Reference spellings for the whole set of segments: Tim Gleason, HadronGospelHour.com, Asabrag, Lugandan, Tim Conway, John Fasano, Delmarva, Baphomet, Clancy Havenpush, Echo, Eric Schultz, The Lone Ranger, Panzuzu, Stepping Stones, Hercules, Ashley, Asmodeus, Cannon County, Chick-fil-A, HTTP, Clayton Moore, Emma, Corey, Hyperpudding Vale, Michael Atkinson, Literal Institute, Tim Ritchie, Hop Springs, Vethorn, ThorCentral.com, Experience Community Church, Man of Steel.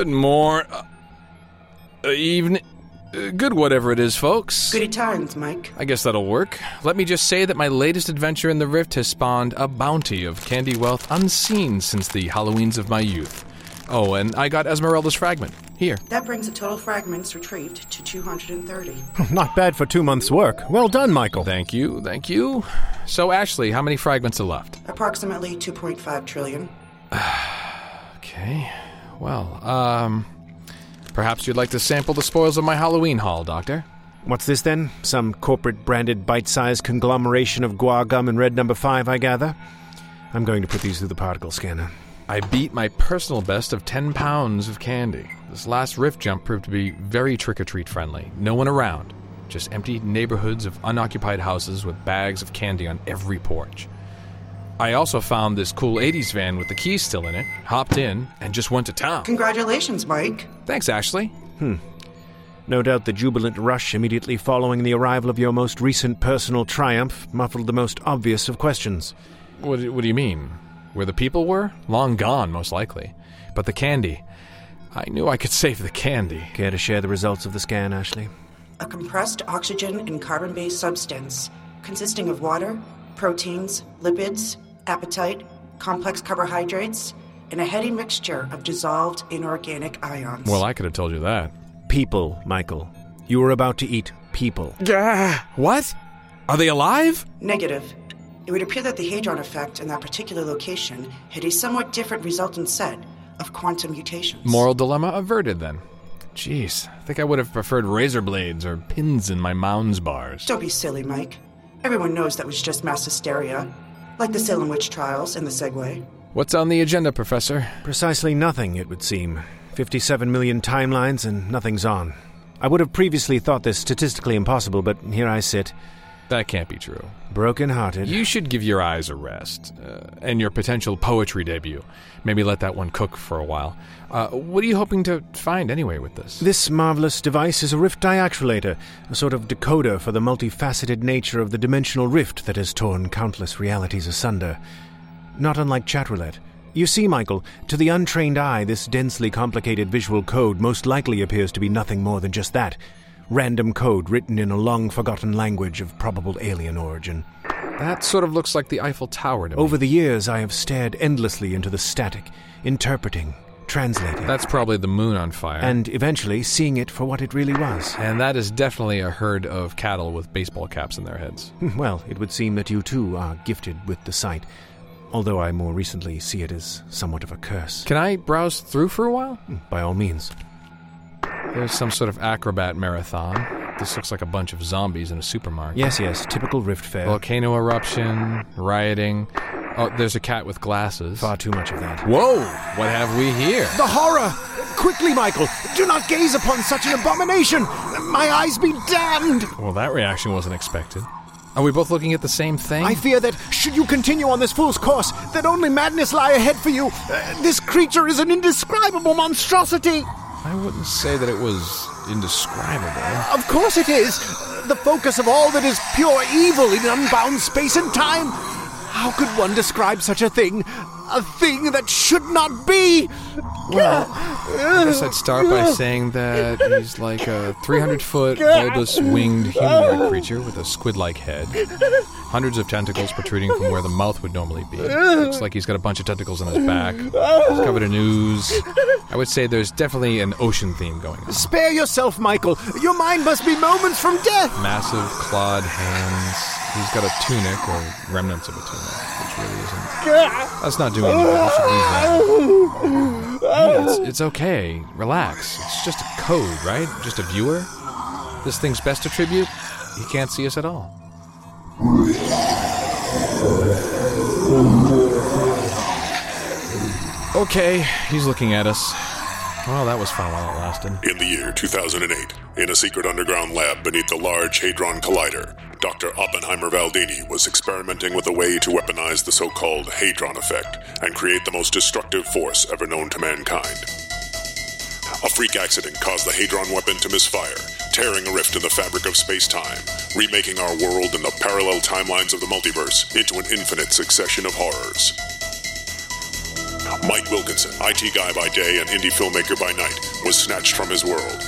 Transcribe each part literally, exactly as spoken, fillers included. Good morn... Uh, evening... Uh, good whatever it is, folks. Goody times, Mike. I guess that'll work. Let me just say that my latest adventure in the Rift has spawned a bounty of candy wealth unseen since the Halloweens of my youth. Oh, and I got Esmeralda's fragment. Here. That brings the total fragments retrieved to two hundred thirty. Not bad for two months' work. Well done, Michael. Thank you, thank you. So, Ashley, how many fragments are left? Approximately two point five trillion. Okay. Well, um... perhaps you'd like to sample the spoils of my Halloween haul, Doctor. What's this, then? Some corporate-branded bite-sized conglomeration of guar gum and red number five, I gather? I'm going to put these through the particle scanner. I beat my personal best of ten pounds of candy. This last rift jump proved to be very trick-or-treat friendly. No one around. Just empty neighborhoods of unoccupied houses with bags of candy on every porch. I also found this cool eighties van with the keys still in it, hopped in, and just went to town. Congratulations, Mike. Thanks, Ashley. Hmm. No doubt the jubilant rush immediately following the arrival of your most recent personal triumph muffled the most obvious of questions. What, what do you mean? Where the people were? Long gone, most likely. But the candy. I knew I could save the candy. Care to share the results of the scan, Ashley? A compressed oxygen and carbon-based substance consisting of water, proteins, lipids, appetite, complex carbohydrates, and a heady mixture of dissolved inorganic ions. Well, I could have told you that. People, Michael. You were about to eat people. Uh, what? Are they alive? Negative. It would appear that the Hadron effect in that particular location had a somewhat different resultant set of quantum mutations. Moral dilemma averted, then. Jeez, I think I would have preferred razor blades or pins in my Mounds bars. Don't be silly, Mike. Everyone knows that was just mass hysteria, like the Salem witch trials and the Segway. What's on the agenda, Professor? Precisely nothing, it would seem. fifty-seven million timelines and nothing's on. I would have previously thought this statistically impossible, but here I sit. That can't be true. Broken-hearted. You should give your eyes a rest, uh, and your potential poetry debut. Maybe let that one cook for a while. Uh, what are you hoping to find anyway with this? This marvelous device is a rift diacrylator, a sort of decoder for the multifaceted nature of the dimensional rift that has torn countless realities asunder. Not unlike Chatroulette. You see, Michael, to the untrained eye, this densely complicated visual code most likely appears to be nothing more than just that. Random code written in a long-forgotten language of probable alien origin. That sort of looks like the Eiffel Tower to me. Over the years, I have stared endlessly into the static, interpreting, translating. That's probably the moon on fire. And eventually seeing it for what it really was. And that is definitely a herd of cattle with baseball caps in their heads. Well, it would seem that you too are gifted with the sight, although I more recently see it as somewhat of a curse. Can I browse through for a while? By all means. There's some sort of acrobat marathon. This looks like a bunch of zombies in a supermarket. Yes, yes, typical Rift fare. Volcano eruption, rioting. Oh, there's a cat with glasses. Far too much of that. Whoa! What have we here? The horror! Quickly, Michael! Do not gaze upon such an abomination! My eyes be damned! Well, that reaction wasn't expected. Are we both looking at the same thing? I fear that, should you continue on this fool's course, that only madness lie ahead for you. Uh, this creature is an indescribable monstrosity! I wouldn't say that it was indescribable. Of course it is! The focus of all that is pure evil in unbound space and time! How could one describe such a thing? A thing that should not be! Well, I guess I'd start by saying that he's like a three hundred foot, bulbous, winged, humanoid creature with a squid-like head. Hundreds of tentacles protruding from where the mouth would normally be. Looks like he's got a bunch of tentacles on his back. He's covered in ooze. I would say there's definitely an ocean theme going on. Spare yourself, Michael. Your mind must be moments from death. Massive clawed hands. He's got a tunic, or remnants of a tunic, which really isn't. That's not doing anything. Yeah, it's, it's okay. Relax. It's just a code, right? Just a viewer? This thing's best attribute? He can't see us at all. Okay, he's looking at us. Well, that was fun while it lasted. In the year two thousand eight, in a secret underground lab beneath the Large Hadron Collider, Doctor Oppenheimer Valdini was experimenting with a way to weaponize the so-called Hadron effect and create the most destructive force ever known to mankind. A freak accident caused the Hadron weapon to misfire, tearing a rift in the fabric of space-time, remaking our world and the parallel timelines of the multiverse into an infinite succession of horrors. Mike Wilkinson, I T guy by day and indie filmmaker by night, was snatched from his world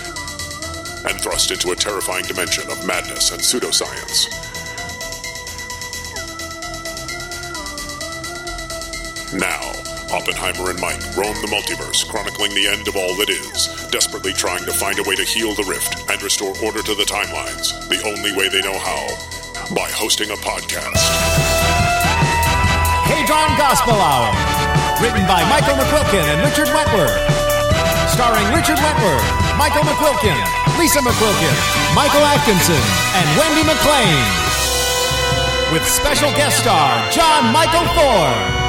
and thrust into a terrifying dimension of madness and pseudoscience. Now, Oppenheimer and Mike roam the multiverse, chronicling the end of all that is, desperately trying to find a way to heal the rift and restore order to the timelines, the only way they know how, by hosting a podcast. Hadron Gospel Hour, written by Michael McQuilkin and Richard Wettler, starring Richard Wettler, Michael McQuilkin, Lisa McQuilkin, Michael Atkinson, and Wendy McClain, with special guest star Jon Mikl Thor.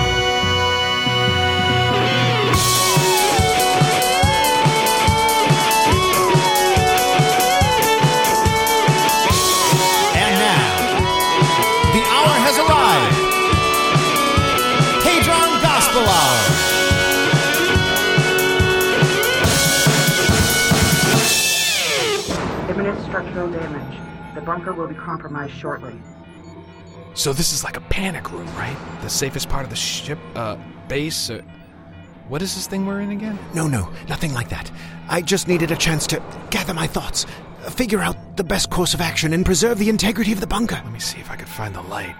Structural damage. The bunker will be compromised shortly. So this is like a panic room, right? The safest part of the ship, uh, base, uh, what is this thing we're in again? No, no, nothing like that. I just needed a chance to gather my thoughts, figure out the best course of action, and preserve the integrity of the bunker. Let me see if I can find the light.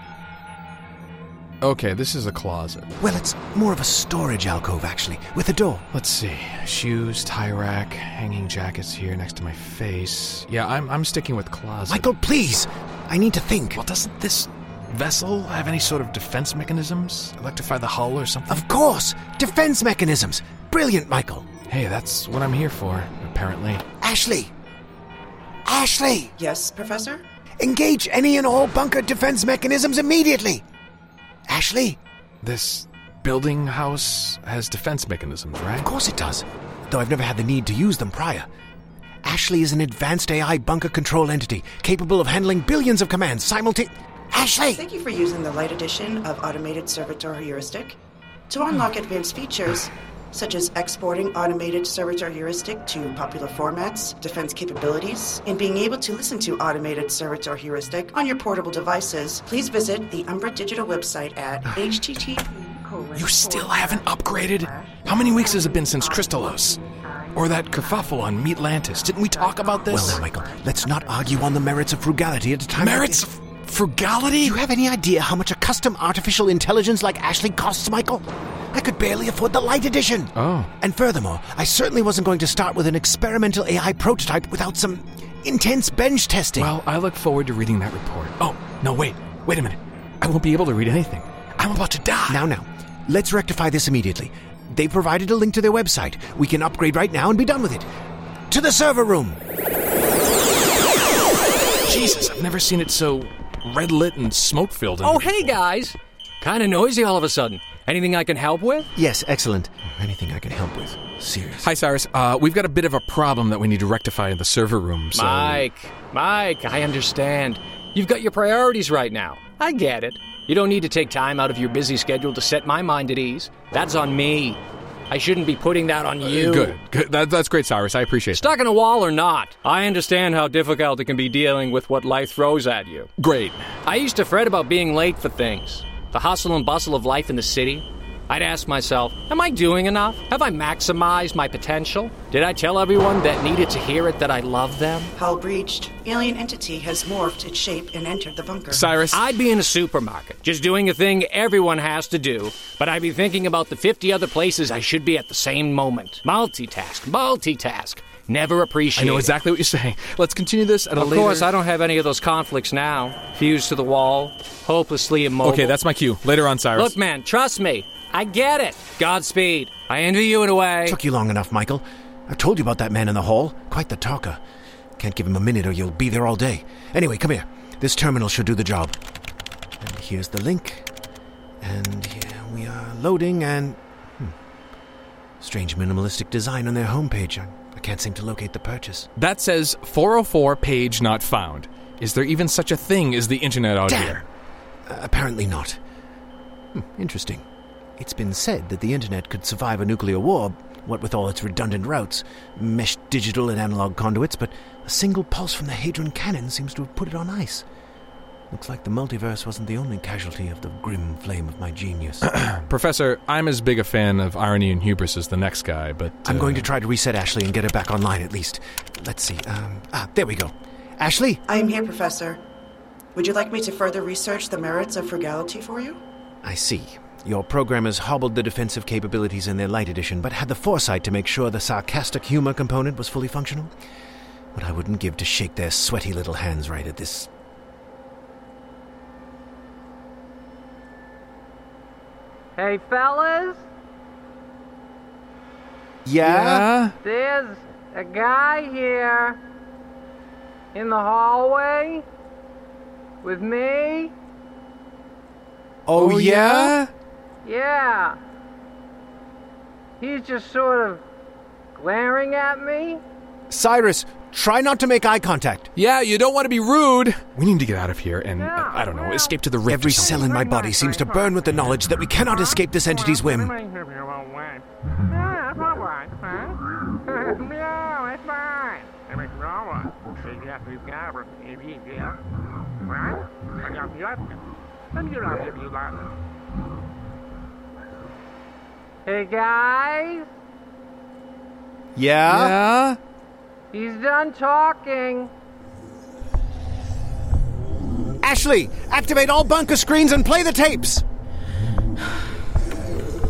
Okay, this is a closet. Well, it's more of a storage alcove, actually, with a door. Let's see. Shoes, tie rack, hanging jackets here next to my face. Yeah, I'm I'm sticking with closet. Michael, please! I need to think. Well, doesn't this vessel have any sort of defense mechanisms? Electrify the hull or something? Of course! Defense mechanisms! Brilliant, Michael! Hey, that's what I'm here for, apparently. Ashley! Ashley! Yes, Professor? Engage any and all bunker defense mechanisms immediately! Ashley? This building house has defense mechanisms, right? Of course it does, though I've never had the need to use them prior. Ashley is an advanced A I bunker control entity, capable of handling billions of commands simultaneously. Ashley! Thank you for using the light edition of Automated Servitor Heuristic. To unlock advanced features, such as exporting Automated Servitor Heuristic to popular formats, defense capabilities, and being able to listen to Automated Servitor Heuristic on your portable devices, please visit the Umbra Digital website at H T T P colon You still haven't upgraded? How many weeks has it been since Crystalos? Or that kerfuffle on Meat Lantis? Didn't we talk about this? Well, then, Michael, let's not argue on the merits of frugality at a time. Merits of frugality? Do you have any idea how much a custom artificial intelligence like Ashley costs, Michael? I could barely afford the light edition. Oh. And furthermore, I certainly wasn't going to start with an experimental A I prototype without some intense bench testing. Well, I look forward to reading that report. Oh, no, wait. Wait a minute. I won't be able to read anything. I'm about to die. Now, now. Let's rectify this immediately. They provided a link to their website. We can upgrade right now and be done with it. To the server room. Jesus, I've never seen it so red-lit and smoke-filled. Oh, hey, guys. Kind of noisy all of a sudden. Anything I can help with? Yes, excellent. Anything I can help with. Serious. Hi, Cyrus. Uh, we've got a bit of a problem that we need to rectify in the server room, so... Mike, Mike, I understand. You've got your priorities right now. I get it. You don't need to take time out of your busy schedule to set my mind at ease. That's on me. I shouldn't be putting that on you. Uh, good. good. That, that's great, Cyrus. I appreciate it. Stuck in a wall or not, I understand how difficult it can be dealing with what life throws at you. Great. I used to fret about being late for things. The hustle and bustle of life in the city, I'd ask myself, am I doing enough? Have I maximized my potential? Did I tell everyone that needed to hear it that I love them? Hull breached. Alien entity has morphed its shape and entered the bunker. Cyrus. I'd be in a supermarket, just doing a thing everyone has to do, but I'd be thinking about the fifty other places I should be at the same moment. Multitask, multitask. Never appreciate it. I know exactly what you're saying. Let's continue this at a later... Of course, I don't have any of those conflicts now. Fused to the wall, hopelessly immobile. Okay, that's my cue. Later on, Cyrus. Look, man, trust me. I get it. Godspeed. I envy you in a way. Took you long enough, Michael. I've told you about that man in the hall. Quite the talker. Can't give him a minute or you'll be there all day. Anyway, come here. This terminal should do the job. And here's the link. And here we are loading and... Hmm. Strange minimalistic design on their homepage. I'm Can't seem to locate the purchase. That says four oh four page not found. Is there even such a thing as the internet out Damn. here? Uh, apparently not. Hmm, interesting. It's been said that the internet could survive a nuclear war, what with all its redundant routes, meshed digital and analog conduits, but a single pulse from the Hadron cannon seems to have put it on ice. Looks like the multiverse wasn't the only casualty of the grim flame of my genius. Professor, I'm as big a fan of irony and hubris as the next guy, but... Uh... I'm going to try to reset Ashley and get her back online, at least. Let's see. Um, ah, there we go. Ashley? I am here, Professor. Would you like me to further research the merits of frugality for you? I see. Your programmers hobbled the defensive capabilities in their light edition, but had the foresight to make sure the sarcastic humor component was fully functional. What I wouldn't give to shake their sweaty little hands right at this... Hey, fellas? Yeah? yeah? There's a guy here in the hallway with me. Oh, oh yeah? yeah? Yeah. He's just sort of glaring at me. Cyrus, try not to make eye contact. Yeah, you don't want to be rude. We need to get out of here and, yeah, I don't know, well, escape to the rift. Every cell in my body seems to burn with the knowledge that we cannot escape this entity's whim. Hey, guys? Yeah? Yeah? He's done talking. Ashley, activate all bunker screens and play the tapes.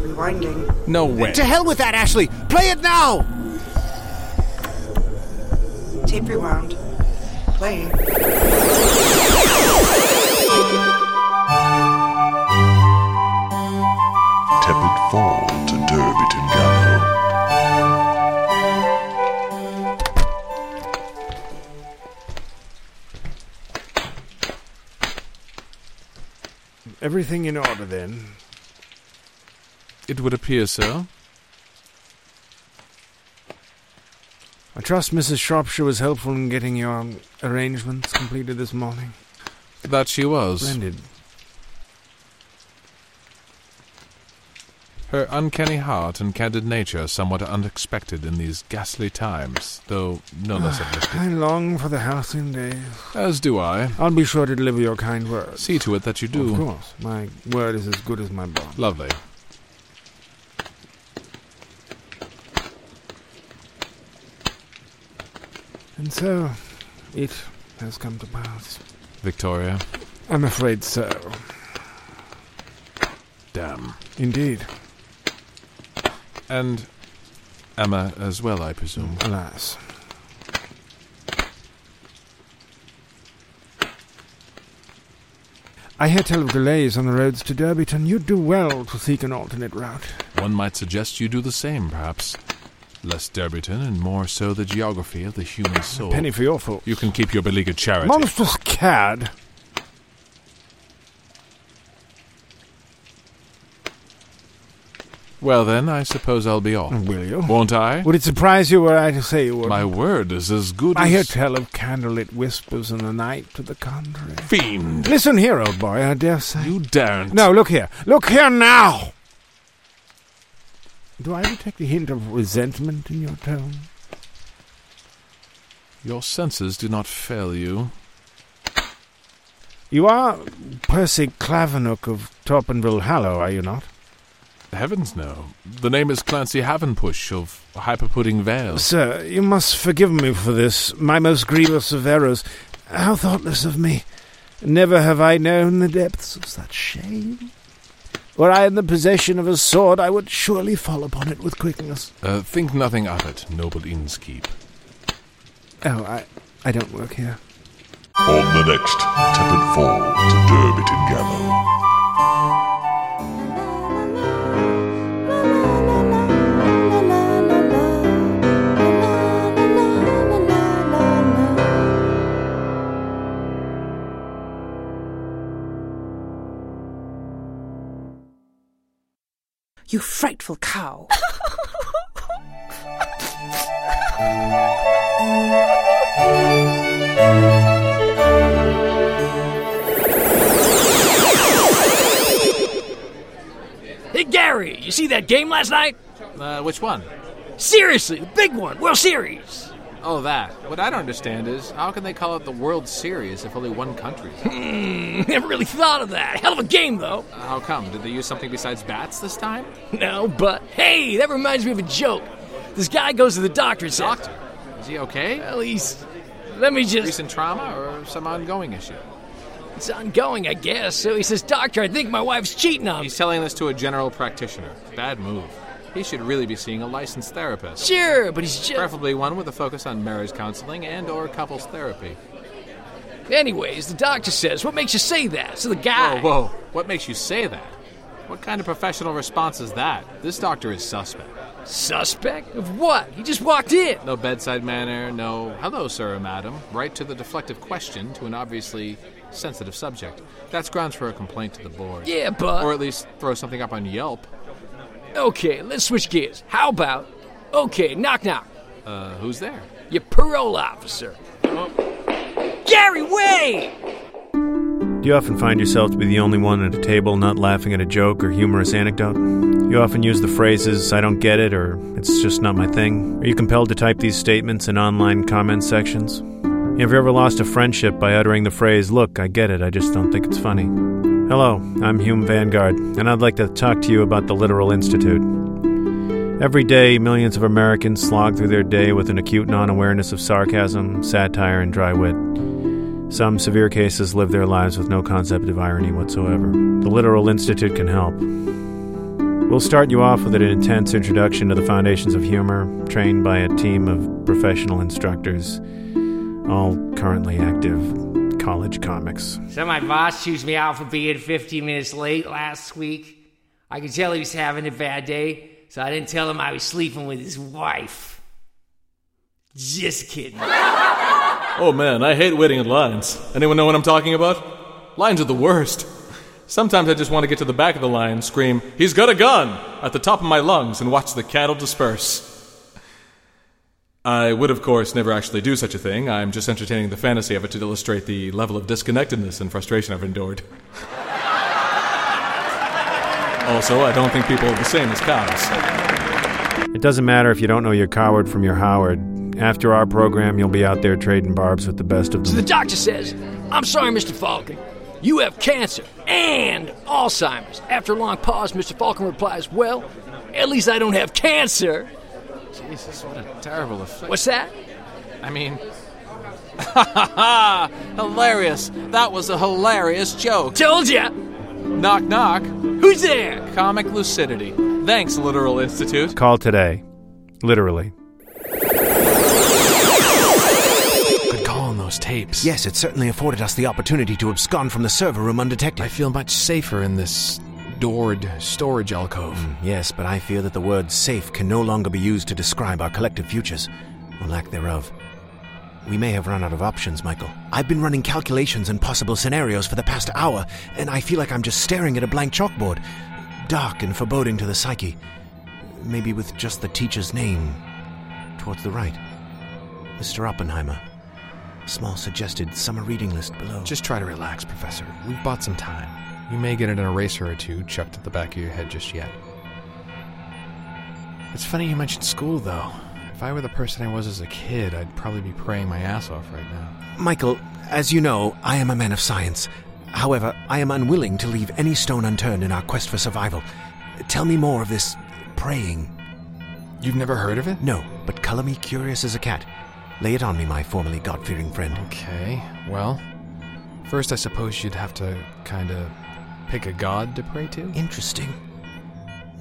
Rewinding. No way. To hell with that, Ashley. Play it now. Tape rewound. Playing. Tepid fall to Derbyton Gallow. Everything in order, then? It would appear so. I trust Missus Shropshire was helpful in getting your arrangements completed this morning. That she was. Splendid. Her uncanny heart and candid nature are somewhat unexpected in these ghastly times, though no less uplifting. I long for the halcyon days. As do I. I'll be sure to deliver your kind words. See to it that you do. Of course. My word is as good as my bond. Lovely. And so, it has come to pass. Victoria? I'm afraid so. Damn. Indeed. And Emma as well, I presume. Alas. I hear tell of delays on the roads to Derbyton. You'd do well to seek an alternate route. One might suggest you do the same, perhaps. Less Derbyton, and more so the geography of the human soul. A penny for your fault. You can keep your beleaguered charity. Monstrous cad! Well, then, I suppose I'll be off. Will you? Won't I? Would it surprise you were I to say you wouldn't? My word is as good as... I hear tell of candlelit whispers in the night to the contrary. Fiend! Listen here, old boy, I dare say. You daren't. No, look here. Look here now! Do I detect a hint of resentment in your tone? Your senses do not fail you. You are Percy Clavinook of Torpenville Hallow, are you not? Heavens no. The name is Clancy Havenpush of Hyperpudding Vale. Sir, you must forgive me for this, my most grievous of errors. How thoughtless of me. Never have I known the depths of such shame. Were I in the possession of a sword, I would surely fall upon it with quickness. Uh, think nothing of it, noble innkeep. Oh, I, I don't work here. On the next tepid fall to Derbyton Gallow. You frightful cow. Hey, Gary, you see that game last night? Uh, which one? Seriously, the big one, World Series. Oh, that. What I don't understand is, how can they call it the World Series if only one country's out? Hmm, never really thought of that. Hell of a game, though. Uh, how come? Did they use something besides bats this time? No, but hey, that reminds me of a joke. This guy goes to the doctor and says... Doctor? Is he okay? Well, he's... Let me just... Recent trauma or some ongoing issue? It's ongoing, I guess. So he says, Doctor, I think my wife's cheating on me. He's telling this to a general practitioner. Bad move. He should really be seeing a licensed therapist. Sure, but he's just... Preferably one with a focus on marriage counseling and or couples therapy. Anyways, the doctor says, what makes you say that? So the guy... Whoa, whoa. What makes you say that? What kind of professional response is that? This doctor is suspect. Suspect? Of what? He just walked in. No bedside manner, no hello, sir or madam. Right to the deflective question to an obviously... sensitive subject. That's grounds for a complaint to the board. Yeah, but... Or at least throw something up on Yelp. Okay, let's switch gears. How about... Okay, knock, knock. Uh, who's there? Your parole officer. Oh. Gary, wait! Do you often find yourself to be the only one at a table not laughing at a joke or humorous anecdote? You often use the phrases, I don't get it, or it's just not my thing. Are you compelled to type these statements in online comment sections? Have you ever lost a friendship by uttering the phrase, look, I get it, I just don't think it's funny? Hello, I'm Hume Vanguard, and I'd like to talk to you about the Literal Institute. Every day, millions of Americans slog through their day with an acute non-awareness of sarcasm, satire, and dry wit. Some severe cases live their lives with no concept of irony whatsoever. The Literal Institute can help. We'll start you off with an intense introduction to the foundations of humor, trained by a team of professional instructors, all currently active college comics. So my boss chews me out for being fifteen minutes late last week. I could tell he was having a bad day, so I didn't tell him I was sleeping with his wife. Just kidding. Oh man, I hate waiting in lines. Anyone know what I'm talking about? Lines are the worst. Sometimes I just want to get to the back of the line, scream, he's got a gun, at the top of my lungs and watch the cattle disperse. I would, of course, never actually do such a thing. I'm just entertaining the fantasy of it to illustrate the level of disconnectedness and frustration I've endured. Also, I don't think people are the same as cows. It doesn't matter if you don't know your coward from your Howard. After our program, you'll be out there trading barbs with the best of them. So the doctor says, I'm sorry, Mister Falcon. You have cancer and Alzheimer's. After a long pause, Mister Falcon replies, well, at least I don't have cancer. Jesus, what a terrible affliction. What's that? I mean... Ha ha ha! Hilarious! That was a hilarious joke! Told ya! Knock, knock. Who's there? Comic lucidity. Thanks, Literal Institute. Call today. Literally. Good call on those tapes. Yes, it certainly afforded us the opportunity to abscond from the server room undetected. I feel much safer in this... doored storage alcove. Mm, yes, but I fear that the word safe can no longer be used to describe our collective futures, or lack thereof. We may have run out of options, Michael. I've been running calculations and possible scenarios for the past hour, and I feel like I'm just staring at a blank chalkboard, dark and foreboding to the psyche. Maybe with just the teacher's name towards the right. Mister Oppenheimer. Small suggested summer reading list below. Just try to relax, Professor. We've bought some time. You may get an eraser or two chucked at the back of your head just yet. It's funny you mentioned school, though. If I were the person I was as a kid, I'd probably be praying my ass off right now. Michael, as you know, I am a man of science. However, I am unwilling to leave any stone unturned in our quest for survival. Tell me more of this praying. You've never heard of it? No, but color me curious as a cat. Lay it on me, my formerly God-fearing friend. Okay, well, first I suppose you'd have to kind of... pick a god to pray to? Interesting.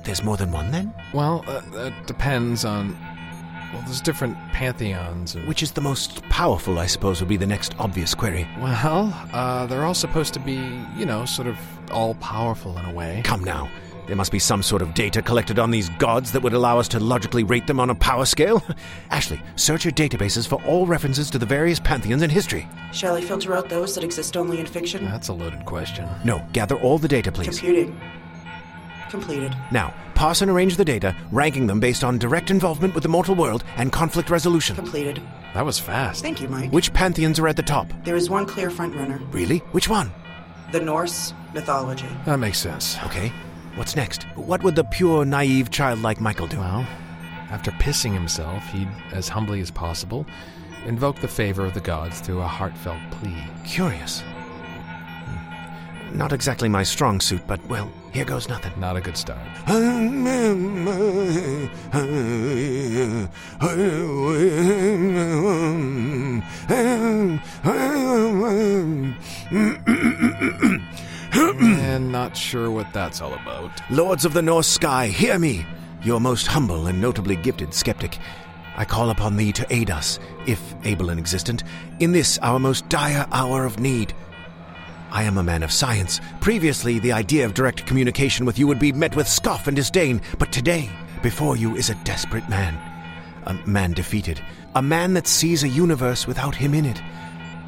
There's more than one, then? Well, uh, that depends on... Well, there's different pantheons. Of... Which is the most powerful, I suppose, would be the next obvious query. Well, uh, they're all supposed to be, you know, sort of all-powerful in a way. Come now. There must be some sort of data collected on these gods that would allow us to logically rate them on a power scale. Ashley, search your databases for all references to the various pantheons in history. Shall I filter out those that exist only in fiction? That's a loaded question. No, gather all the data, please. Computing. Completed. Now, parse and arrange the data, ranking them based on direct involvement with the mortal world and conflict resolution. Completed. That was fast. Thank you, Mike. Which pantheons are at the top? There is one clear frontrunner. Really? Which one? The Norse mythology. That makes sense. Okay. What's next? What would the pure, naive, childlike Michael do? Well, After pissing himself, he, as humbly as possible, invoked the favor of the gods through a heartfelt plea. Curious. Not exactly my strong suit, but, well, here goes nothing. Not a good start. And not sure what that's all about. Lords of the North Sky, hear me, your most humble and notably gifted skeptic. I call upon thee to aid us, if able and existent, in this our most dire hour of need. I am a man of science. Previously, the idea of direct communication with you would be met with scoff and disdain, but today, before you is a desperate man. A man defeated. A man that sees a universe without him in it.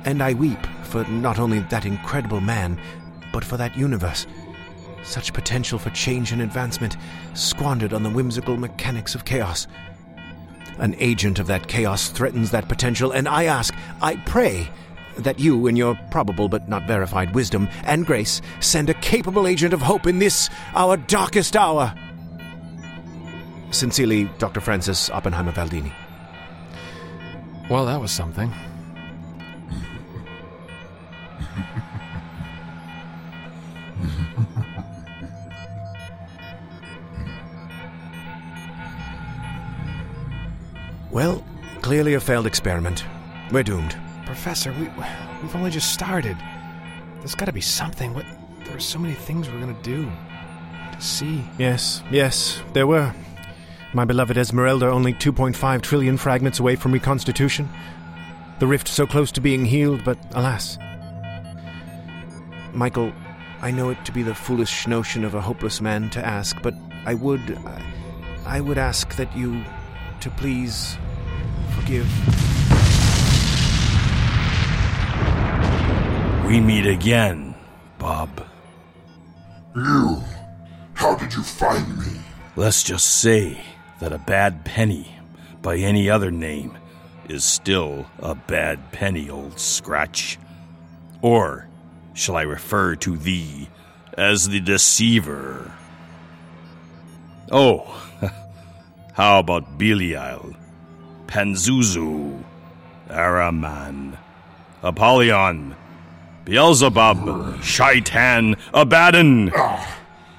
And I weep for not only that incredible man, but for that universe. Such potential for change and advancement, squandered on the whimsical mechanics of chaos. An agent of that chaos threatens that potential, and I ask, I pray, that you, in your probable but not verified wisdom and grace, send a capable agent of hope in this, our darkest hour. Sincerely, Doctor Francis Oppenheimer Valdini. Well, that was something. Well, clearly a failed experiment. We're doomed. Professor, we, we've only just started. There's got to be something. What? There are so many things we're going to do. To see. Yes, yes, there were. My beloved Esmeralda only two point five trillion fragments away from reconstitution. The rift so close to being healed, but alas. Michael, I know it to be the foolish notion of a hopeless man to ask, but I would... I, I would ask that you, to please, forgive... We meet again, Bob. You! How did you find me? Let's just say that a bad penny, by any other name, is still a bad penny, old Scratch. Or shall I refer to thee as the Deceiver? Oh, how about Belial, Panzuzu, Ahriman, Apollyon, Beelzebub, Shaitan, Abaddon! Ah,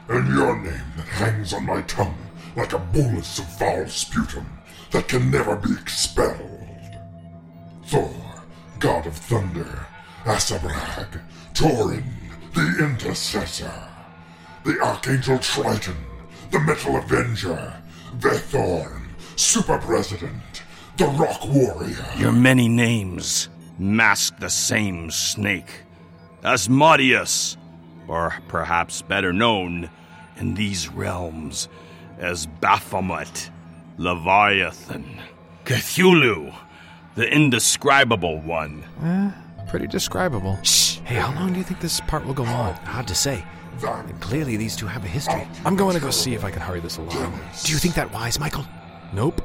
and your name that hangs on my tongue like a bolus of foul sputum that can never be expelled. Thor, god of thunder, Asabrag, Torin, the intercessor, the archangel Triton, the metal avenger, Vethorn, super president, the rock warrior. Your many names mask the same snake. Asmodeus, or perhaps better known in these realms as Baphomet, Leviathan, Cthulhu, the indescribable one. Eh, pretty describable. Shh! Hey, how long do you think this part will go on? Hard to say. And clearly these two have a history. I'm going to go see if I can hurry this along. Do you think that wise, Michael? Nope.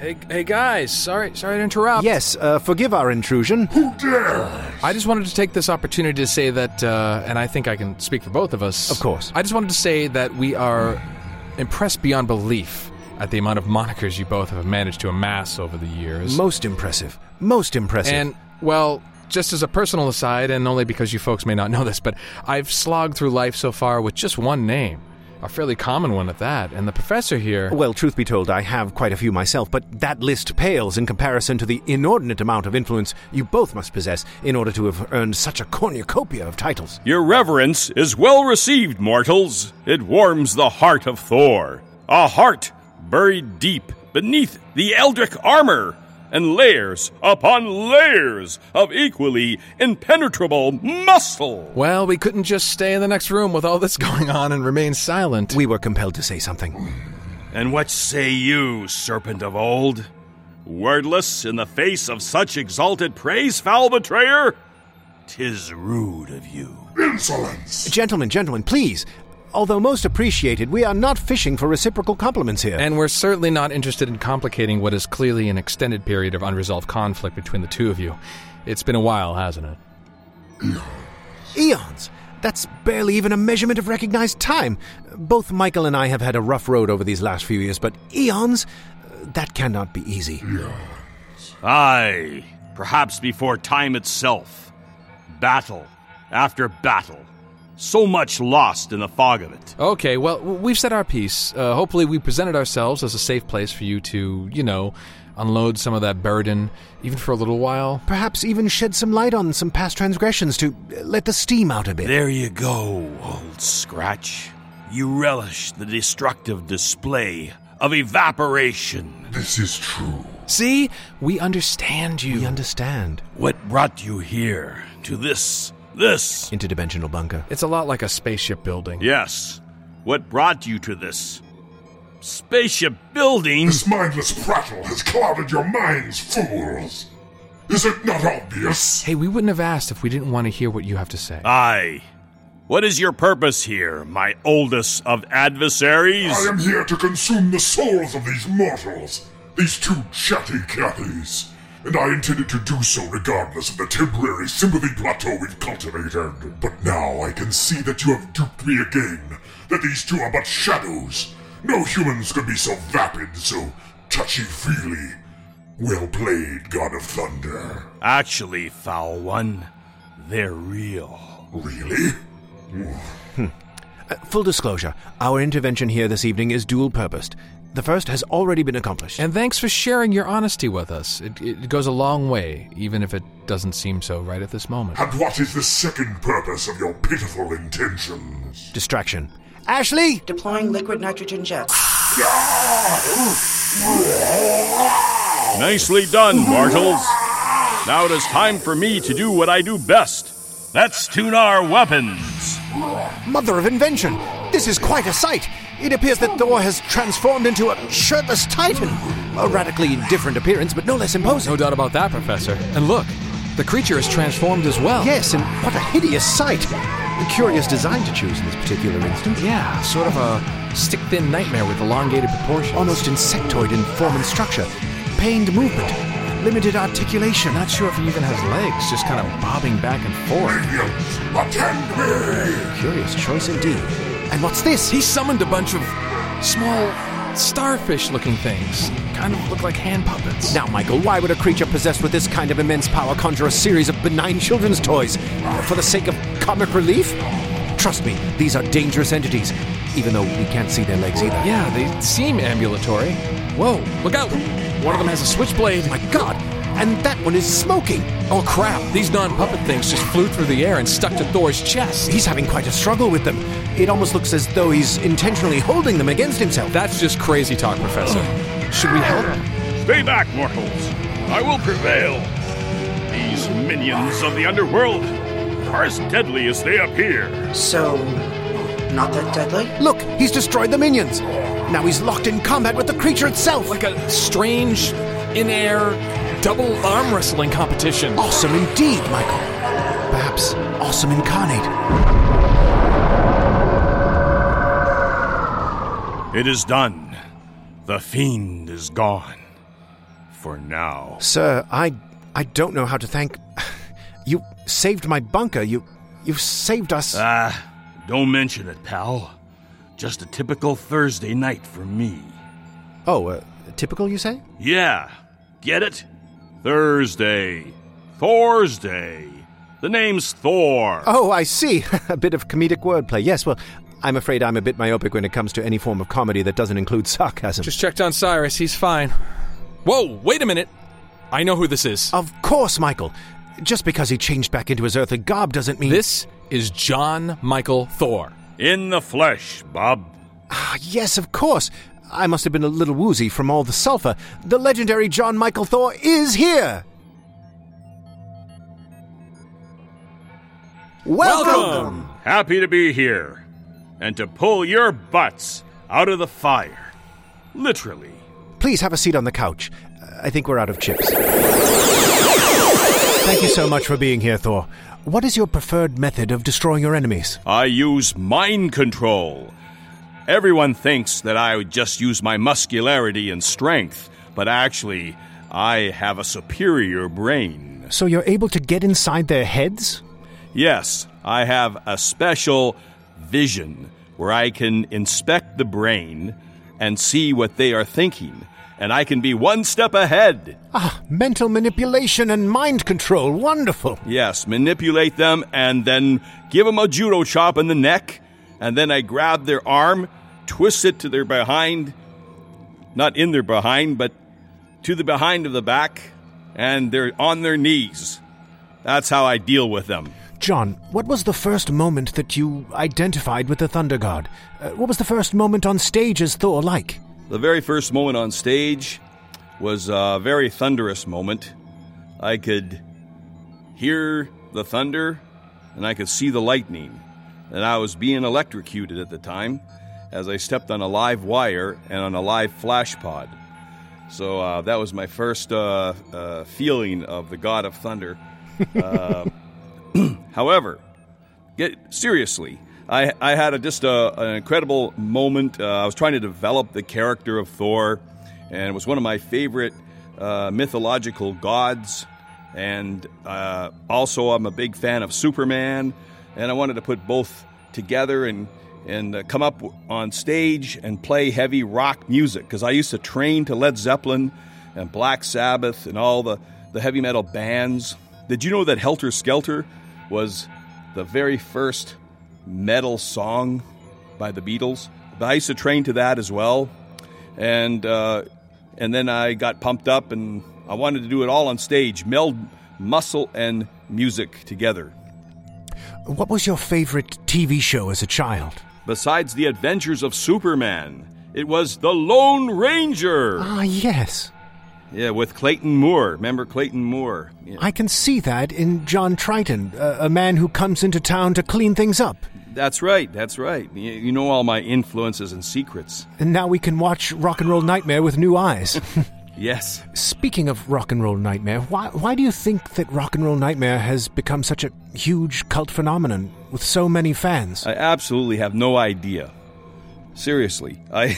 Hey, hey guys, sorry sorry to interrupt. Yes, uh, forgive our intrusion. Who dares? I just wanted to take this opportunity to say that, uh, and I think I can speak for both of us. Of course. I just wanted to say that we are impressed beyond belief at the amount of monikers you both have managed to amass over the years. Most impressive. Most impressive. And, well, just as a personal aside, and only because you folks may not know this, but I've slogged through life so far with just one name. A fairly common one at that, and the professor here... Well, truth be told, I have quite a few myself, but that list pales in comparison to the inordinate amount of influence you both must possess in order to have earned such a cornucopia of titles. Your reverence is well received, mortals. It warms the heart of Thor, a heart buried deep beneath the eldritch armor, and layers upon layers of equally impenetrable muscle. Well, we couldn't just stay in the next room with all this going on and remain silent. We were compelled to say something. And what say you, serpent of old? Wordless in the face of such exalted praise, foul betrayer? 'Tis rude of you. Insolence! Gentlemen, gentlemen, please... Although most appreciated, we are not fishing for reciprocal compliments here. And we're certainly not interested in complicating what is clearly an extended period of unresolved conflict between the two of you. It's been a while, hasn't it? Eons. Eons? That's barely even a measurement of recognized time. Both Michael and I have had a rough road over these last few years, but eons? That cannot be easy. Eons. Aye, perhaps before time itself. Battle after battle. So much lost in the fog of it. Okay, well, we've said our piece. Uh, hopefully we presented ourselves as a safe place for you to, you know, unload some of that burden, even for a little while. Perhaps even shed some light on some past transgressions to let the steam out a bit. There you go, old Scratch. You relish the destructive display of evaporation. This is true. See? We understand you. We understand. What brought you here to this... This interdimensional bunker. It's a lot like a spaceship building. Yes. What brought you to this spaceship building? This mindless prattle has clouded your minds, fools. Is it not obvious? Hey, we wouldn't have asked if we didn't want to hear what you have to say. Aye. What is your purpose here, my oldest of adversaries? I am here to consume the souls of these mortals, these two chatty catties. And I intended to do so regardless of the temporary sympathy plateau we've cultivated. But now I can see that you have duped me again, that these two are but shadows. No humans could be so vapid, so touchy-feely. Well played, God of Thunder. Actually, foul one, they're real. Really? Hmm. Uh, full disclosure, our intervention here this evening is dual-purposed. The first has already been accomplished. And thanks for sharing your honesty with us. It, it goes a long way, even if it doesn't seem so right at this moment. And what is the second purpose of your pitiful intentions? Distraction. Ashley! Deploying liquid nitrogen jets. Nicely done, mortals. Now it is time for me to do what I do best. Let's tune our weapons. Mother of invention! This is quite a sight! It appears that Thor has transformed into a shirtless Titan. A radically different appearance, but no less imposing. No doubt about that, Professor. And look, the creature is transformed as well. Yes, and what a hideous sight. A curious design to choose in this particular instance. Yeah, sort of a stick-thin nightmare with elongated proportions. Almost insectoid in form and structure. Pained movement. Limited articulation. Not sure if he even has legs, just kind of bobbing back and forth. Attend me! Curious choice indeed. And what's this? He summoned a bunch of small starfish-looking things. Kind of look like hand puppets. Now, Michael, why would a creature possessed with this kind of immense power conjure a series of benign children's toys? For the sake of comic relief? Trust me, these are dangerous entities, even though we can't see their legs either. Yeah, they seem ambulatory. Whoa, look out! One of them has a switchblade. My God! And that one is smoking. Oh, crap. These non-puppet things just flew through the air and stuck to Thor's chest. He's having quite a struggle with them. It almost looks as though he's intentionally holding them against himself. That's just crazy talk, Professor. Should we help him? Stay back, mortals. I will prevail. These minions of the underworld are as deadly as they appear. So, not that deadly? Look, he's destroyed the minions. Now he's locked in combat with the creature itself. Like a strange, in-air... double arm wrestling competition. Awesome indeed, Michael. Perhaps awesome incarnate. It is done. The fiend is gone. For now. Sir, I I don't know how to thank... You saved my bunker. You, you've saved us. Ah, uh, don't mention it, pal. Just a typical Thursday night for me. Oh, uh, typical, you say? Yeah. Get it? Thursday. Thursday. The name's Thor. Oh, I see. A bit of comedic wordplay. Yes, well, I'm afraid I'm a bit myopic when it comes to any form of comedy that doesn't include sarcasm. Just checked on Cyrus. He's fine. Whoa, wait a minute. I know who this is. Of course, Michael. Just because he changed back into his earthly garb doesn't mean... This is Jon Mikl Thor. In the flesh, Bob. Ah, yes, of course. I must have been a little woozy from all the sulfur. The legendary Jon Mikl Thor is here! Welcome. Welcome! Happy to be here, and to pull your butts out of the fire. Literally. Please have a seat on the couch. I think we're out of chips. Thank you so much for being here, Thor. What is your preferred method of destroying your enemies? I use mind control. Everyone thinks that I would just use my muscularity and strength, but actually, I have a superior brain. So you're able to get inside their heads? Yes, I have a special vision where I can inspect the brain and see what they are thinking, and I can be one step ahead. Ah, mental manipulation and mind control. Wonderful. Yes, manipulate them and then give them a judo chop in the neck, and then I grab their arm, twist it to their behind, not in their behind, but to the behind of the back, and they're on their knees. That's how I deal with them. John, what was the first moment that you identified with the Thunder God? Uh, what was the first moment on stage as Thor like? The very first moment on stage was a very thunderous moment. I could hear the thunder, and I could see the lightning. And I was being electrocuted at the time as I stepped on a live wire and on a live flash pod. So uh, that was my first uh, uh, feeling of the God of Thunder. Uh, however, get, seriously, I, I had a, just a, an incredible moment. Uh, I was trying to develop the character of Thor, and it was one of my favorite uh, mythological gods. And uh, also, I'm a big fan of Superman, and I wanted to put both together and and uh, come up on stage and play heavy rock music, because I used to train to Led Zeppelin and Black Sabbath and all the, the heavy metal bands. Did you know that Helter Skelter was the very first metal song by the Beatles? But I used to train to that as well. And uh, and then I got pumped up, and I wanted to do it all on stage, meld muscle and music together. What was your favorite T V show as a child? Besides The Adventures of Superman, it was The Lone Ranger. Ah, yes. Yeah, with Clayton Moore. Remember Clayton Moore? Yeah. I can see that in John Triton, a, a man who comes into town to clean things up. That's right, that's right. You, you know all my influences and secrets. And now we can watch Rock and Roll Nightmare with new eyes. Yes. Speaking of Rock and Roll Nightmare, why why do you think that Rock and Roll Nightmare has become such a huge cult phenomenon with so many fans? I absolutely have no idea. Seriously, I,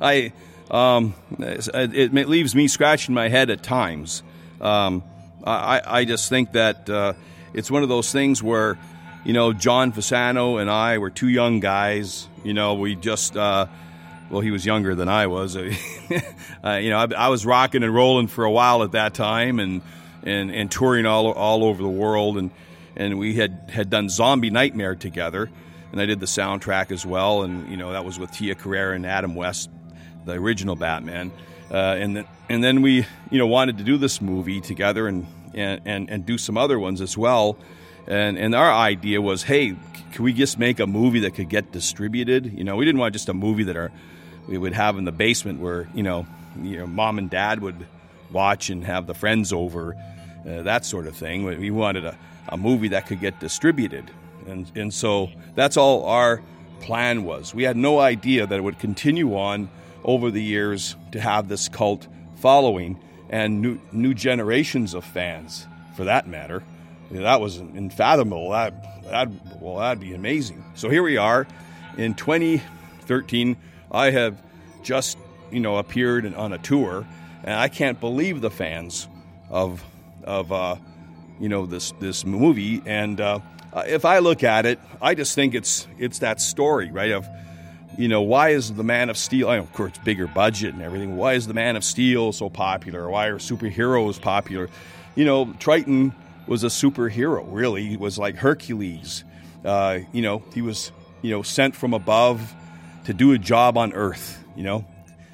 I, um, it, it leaves me scratching my head at times. Um, I I just think that uh, it's one of those things where, you know, John Fasano and I were two young guys. You know, we just. Uh, Well, he was younger than I was. uh, you know, I, I was rocking and rolling for a while at that time, and and, and touring all all over the world, and, and we had, had done Zombie Nightmare together, and I did the soundtrack as well, and you know that was with Tia Carrere and Adam West, the original Batman, uh, and then and then we you know wanted to do this movie together, and and, and, and do some other ones as well. And and our idea was, hey, can we just make a movie that could get distributed? You know, we didn't want just a movie that our we would have in the basement where, you know, you know, mom and dad would watch and have the friends over, uh, that sort of thing. We wanted a, a movie that could get distributed. And and so that's all our plan was. We had no idea that it would continue on over the years to have this cult following and new new generations of fans, for that matter. You know, that was unfathomable. That, that, well, that'd be amazing. So here we are in twenty thirteen. I have just, you know, appeared in, on a tour, and I can't believe the fans of, of, uh, you know, this this movie. And uh, if I look at it, I just think it's it's that story, right? Of, you know, why is the Man of Steel? I know, of course, bigger budget and everything. Why is the Man of Steel so popular? Why are superheroes popular? You know, Triton was a superhero. Really, he was like Hercules. Uh, you know, he was you know sent from above to do a job on Earth, you know,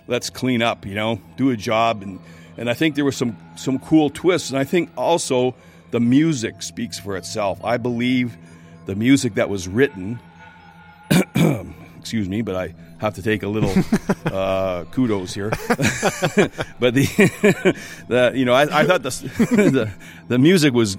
let's clean up, you know, do a job. And, and I think there were some, some cool twists. And I think also the music speaks for itself. I believe the music that was written, excuse me, but I have to take a little uh, kudos here. But the, the, you know, I, I thought the, the the music was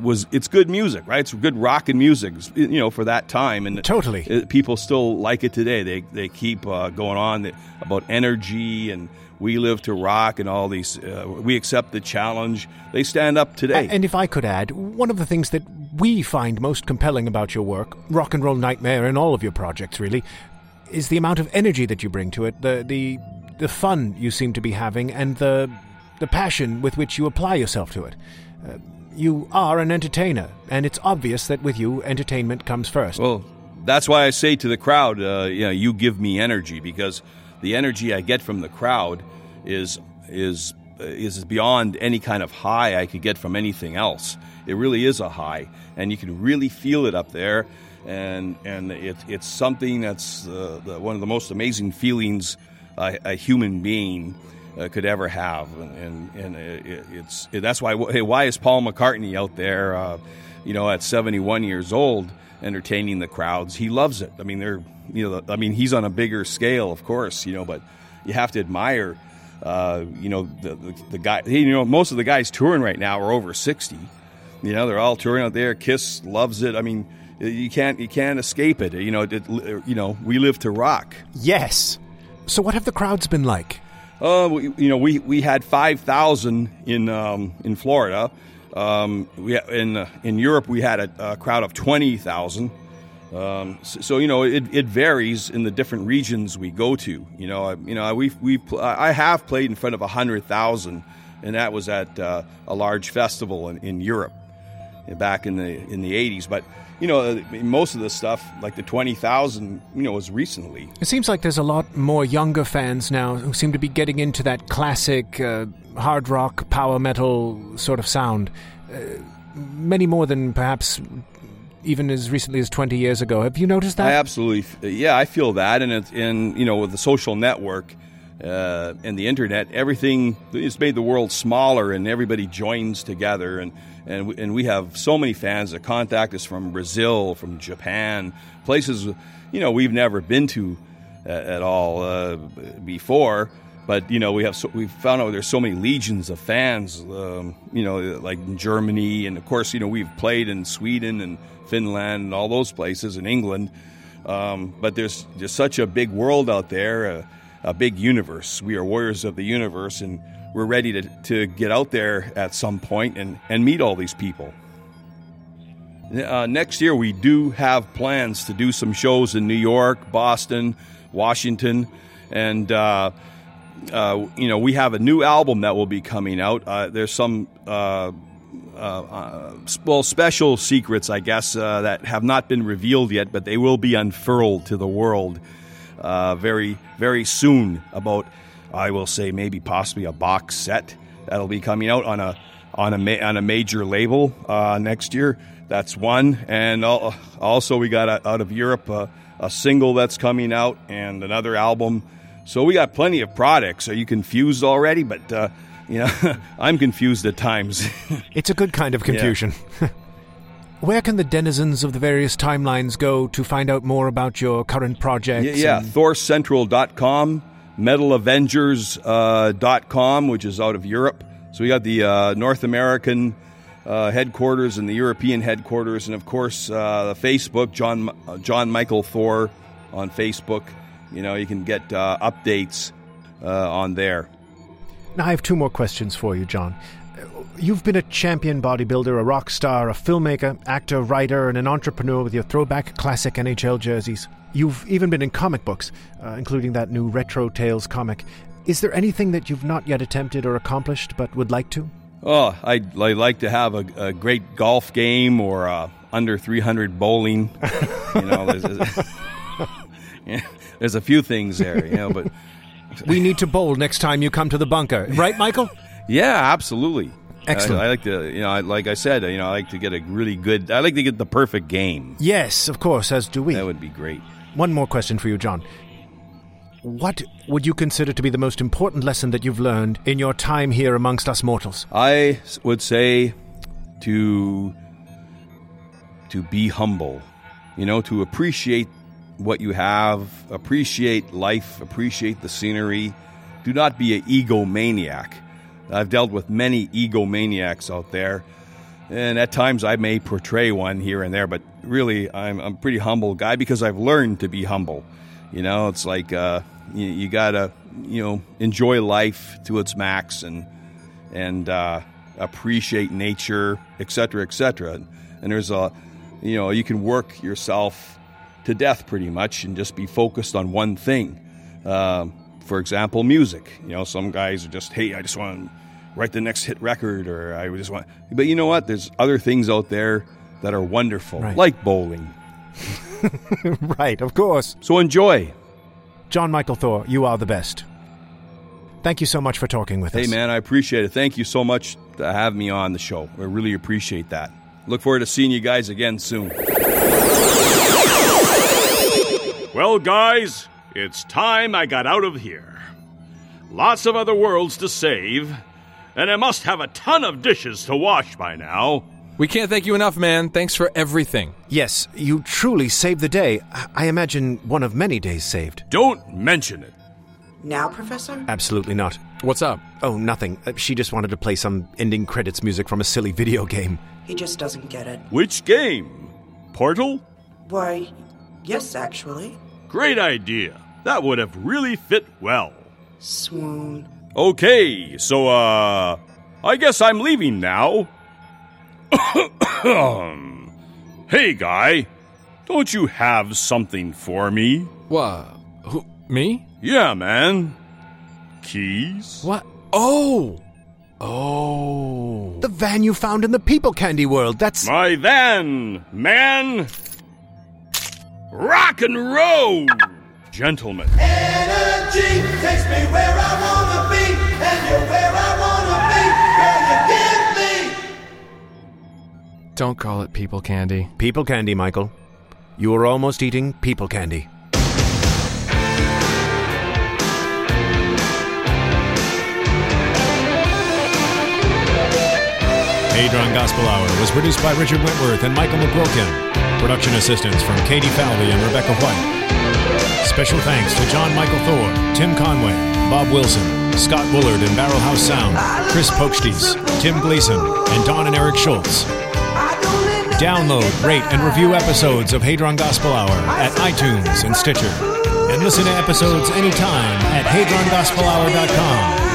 was it's good music, right? It's good rockin' music, you know, for that time, and totally it, people still like it today. They they keep uh, going on about energy and we live to rock and all these. Uh, we accept the challenge. They stand up today. And if I could add, one of the things that we find most compelling about your work, Rock and Roll Nightmare, and all of your projects, really, is the amount of energy that you bring to it, the the the fun you seem to be having, and the the passion with which you apply yourself to it. Uh, You are an entertainer, and it's obvious that with you, entertainment comes first. Well, that's why I say to the crowd, uh, you know, you give me energy, because the energy I get from the crowd is is is beyond any kind of high I could get from anything else. It really is a high, and you can really feel it up there, and and it, it's something that's uh, the, one of the most amazing feelings a, a human being Uh, could ever have, and and, and it, it's it, that's why why is Paul McCartney out there, uh, you know, at seventy-one years old, entertaining the crowds? He loves it. I mean, they're you know, I mean, he's on a bigger scale, of course, you know, but you have to admire, uh, you know, the, the the guy. You know, most of the guys touring right now are over sixty. You know, they're all touring out there. Kiss loves it. I mean, you can't you can't escape it. You know, it, you know, we live to rock. Yes. So, what have the crowds been like? Oh, uh, you know, we, we had five thousand in um, in Florida. Um, we in uh, in Europe we had a, a crowd of twenty thousand. Um, so, so you know, it, it varies in the different regions we go to. You know, I, you know, we we I have played in front of one hundred thousand, and that was at uh, a large festival in, in Europe back in the in the eighties. But you know, most of the stuff, like the twenty thousand, you know, was recently. It seems like there's a lot more younger fans now who seem to be getting into that classic uh, hard rock, power metal sort of sound. Uh, many more than perhaps even as recently as twenty years ago. Have you noticed that? I absolutely, yeah, I feel that. And, it's in you know, with the social network uh, and the internet, everything, it's made the world smaller and everybody joins together. And And we, and we have so many fans that contact us from Brazil, from Japan, places, you know, we've never been to uh, at all uh, before. But, you know, we have so, we've found out there's so many legions of fans, um, you know, like in Germany. And, of course, you know, we've played in Sweden and Finland and all those places, in England. Um, but there's just such a big world out there, a, a big universe. We are warriors of the universe, and we're ready to, to get out there at some point and, and meet all these people. Uh, next year, we do have plans to do some shows in New York, Boston, Washington, and uh, uh, you know, we have a new album that will be coming out. Uh, there's some uh, uh, uh, well, special secrets, I guess, uh, that have not been revealed yet, but they will be unfurled to the world uh, very, very soon about, I will say, maybe possibly a box set that'll be coming out on a on a ma- on a major label uh, next year. That's one, and al- also we got a, out of Europe uh, a single that's coming out and another album. So we got plenty of products. Are you confused already? But uh, you know, I'm confused at times. It's a good kind of confusion. Yeah. Where can the denizens of the various timelines go to find out more about your current projects? Yeah, yeah. And Thor Central dot com. metal avengers dot com, which is out of Europe. So we got the uh, North American uh, headquarters and the European headquarters, and of course uh, the Facebook, Jon uh, Jon Mikl Thor on Facebook. You know, you can get uh, updates uh, on there. Now I have two more questions for you, John. You've been a champion bodybuilder, a rock star, a filmmaker, actor, writer, and an entrepreneur with your throwback classic N H L jerseys. You've even been in comic books, uh, including that new Retro Tales comic. Is there anything that you've not yet attempted or accomplished but would like to? Oh, I'd, I'd like to have a, a great golf game or uh, under three hundred bowling. You know, there's, there's, yeah, there's a few things there, you know, but we need to bowl next time you come to the bunker, right, Michael? Yeah, absolutely. Excellent. I, I like to, you know, I, like I said, you know, I like to get a really good. I like to get the perfect game. Yes, of course, as do we. That would be great. One more question for you, John. What would you consider to be the most important lesson that you've learned in your time here amongst us mortals? I would say to to be humble, you know, to appreciate what you have, appreciate life, appreciate the scenery. Do not be an egomaniac. I've dealt with many egomaniacs out there, and at times I may portray one here and there, but really I'm, I'm a pretty humble guy because I've learned to be humble. You know, it's like uh, you, you gotta, you know, enjoy life to its max and and uh, appreciate nature, et cetera, et cetera. And there's a, you know, you can work yourself to death pretty much and just be focused on one thing. Uh, for example, music. You know, some guys are just, hey, I just want to write the next hit record, or I just want... But you know what? There's other things out there that are wonderful, right. Like bowling. Right, of course. So enjoy. Jon Mikl Thor, you are the best. Thank you so much for talking with hey, us. Hey, man, I appreciate it. Thank you so much to have me on the show. I really appreciate that. Look forward to seeing you guys again soon. Well, guys, it's time I got out of here. Lots of other worlds to save, and I must have a ton of dishes to wash by now. We can't thank you enough, man. Thanks for everything. Yes, you truly saved the day. I imagine one of many days saved. Don't mention it. Now, Professor? Absolutely not. What's up? Oh, nothing. She just wanted to play some ending credits music from a silly video game. He just doesn't get it. Which game? Portal? Why, yes, actually. Great idea. That would have really fit well. Swoon. Okay, so, uh, I guess I'm leaving now. Hey, guy, don't you have something for me? What? Who, me? Yeah, man. Keys? What? Oh! Oh. The van you found in the People Candy World, that's... My van, man! Rock and roll! Gentlemen. Energy takes me where I wanna be, and you're where I wanna be, girl, you give me! Don't call it People Candy. People Candy, Michael. You were almost eating People Candy. Hadron Gospel Hour was produced by Richard Wentworth and Michael McQuilkin. Production assistance from Katie Fowley and Rebecca White. Special thanks to Jon Mikl Thor, Tim Conway, Bob Wilson, Scott Bullard and Barrel House Sound, Chris Pochtes, Tim Gleason, and Don and Eric Schultz. Download, rate, and review episodes of Hadron Gospel Hour at iTunes and Stitcher. And listen to episodes anytime at hadron gospel hour dot com.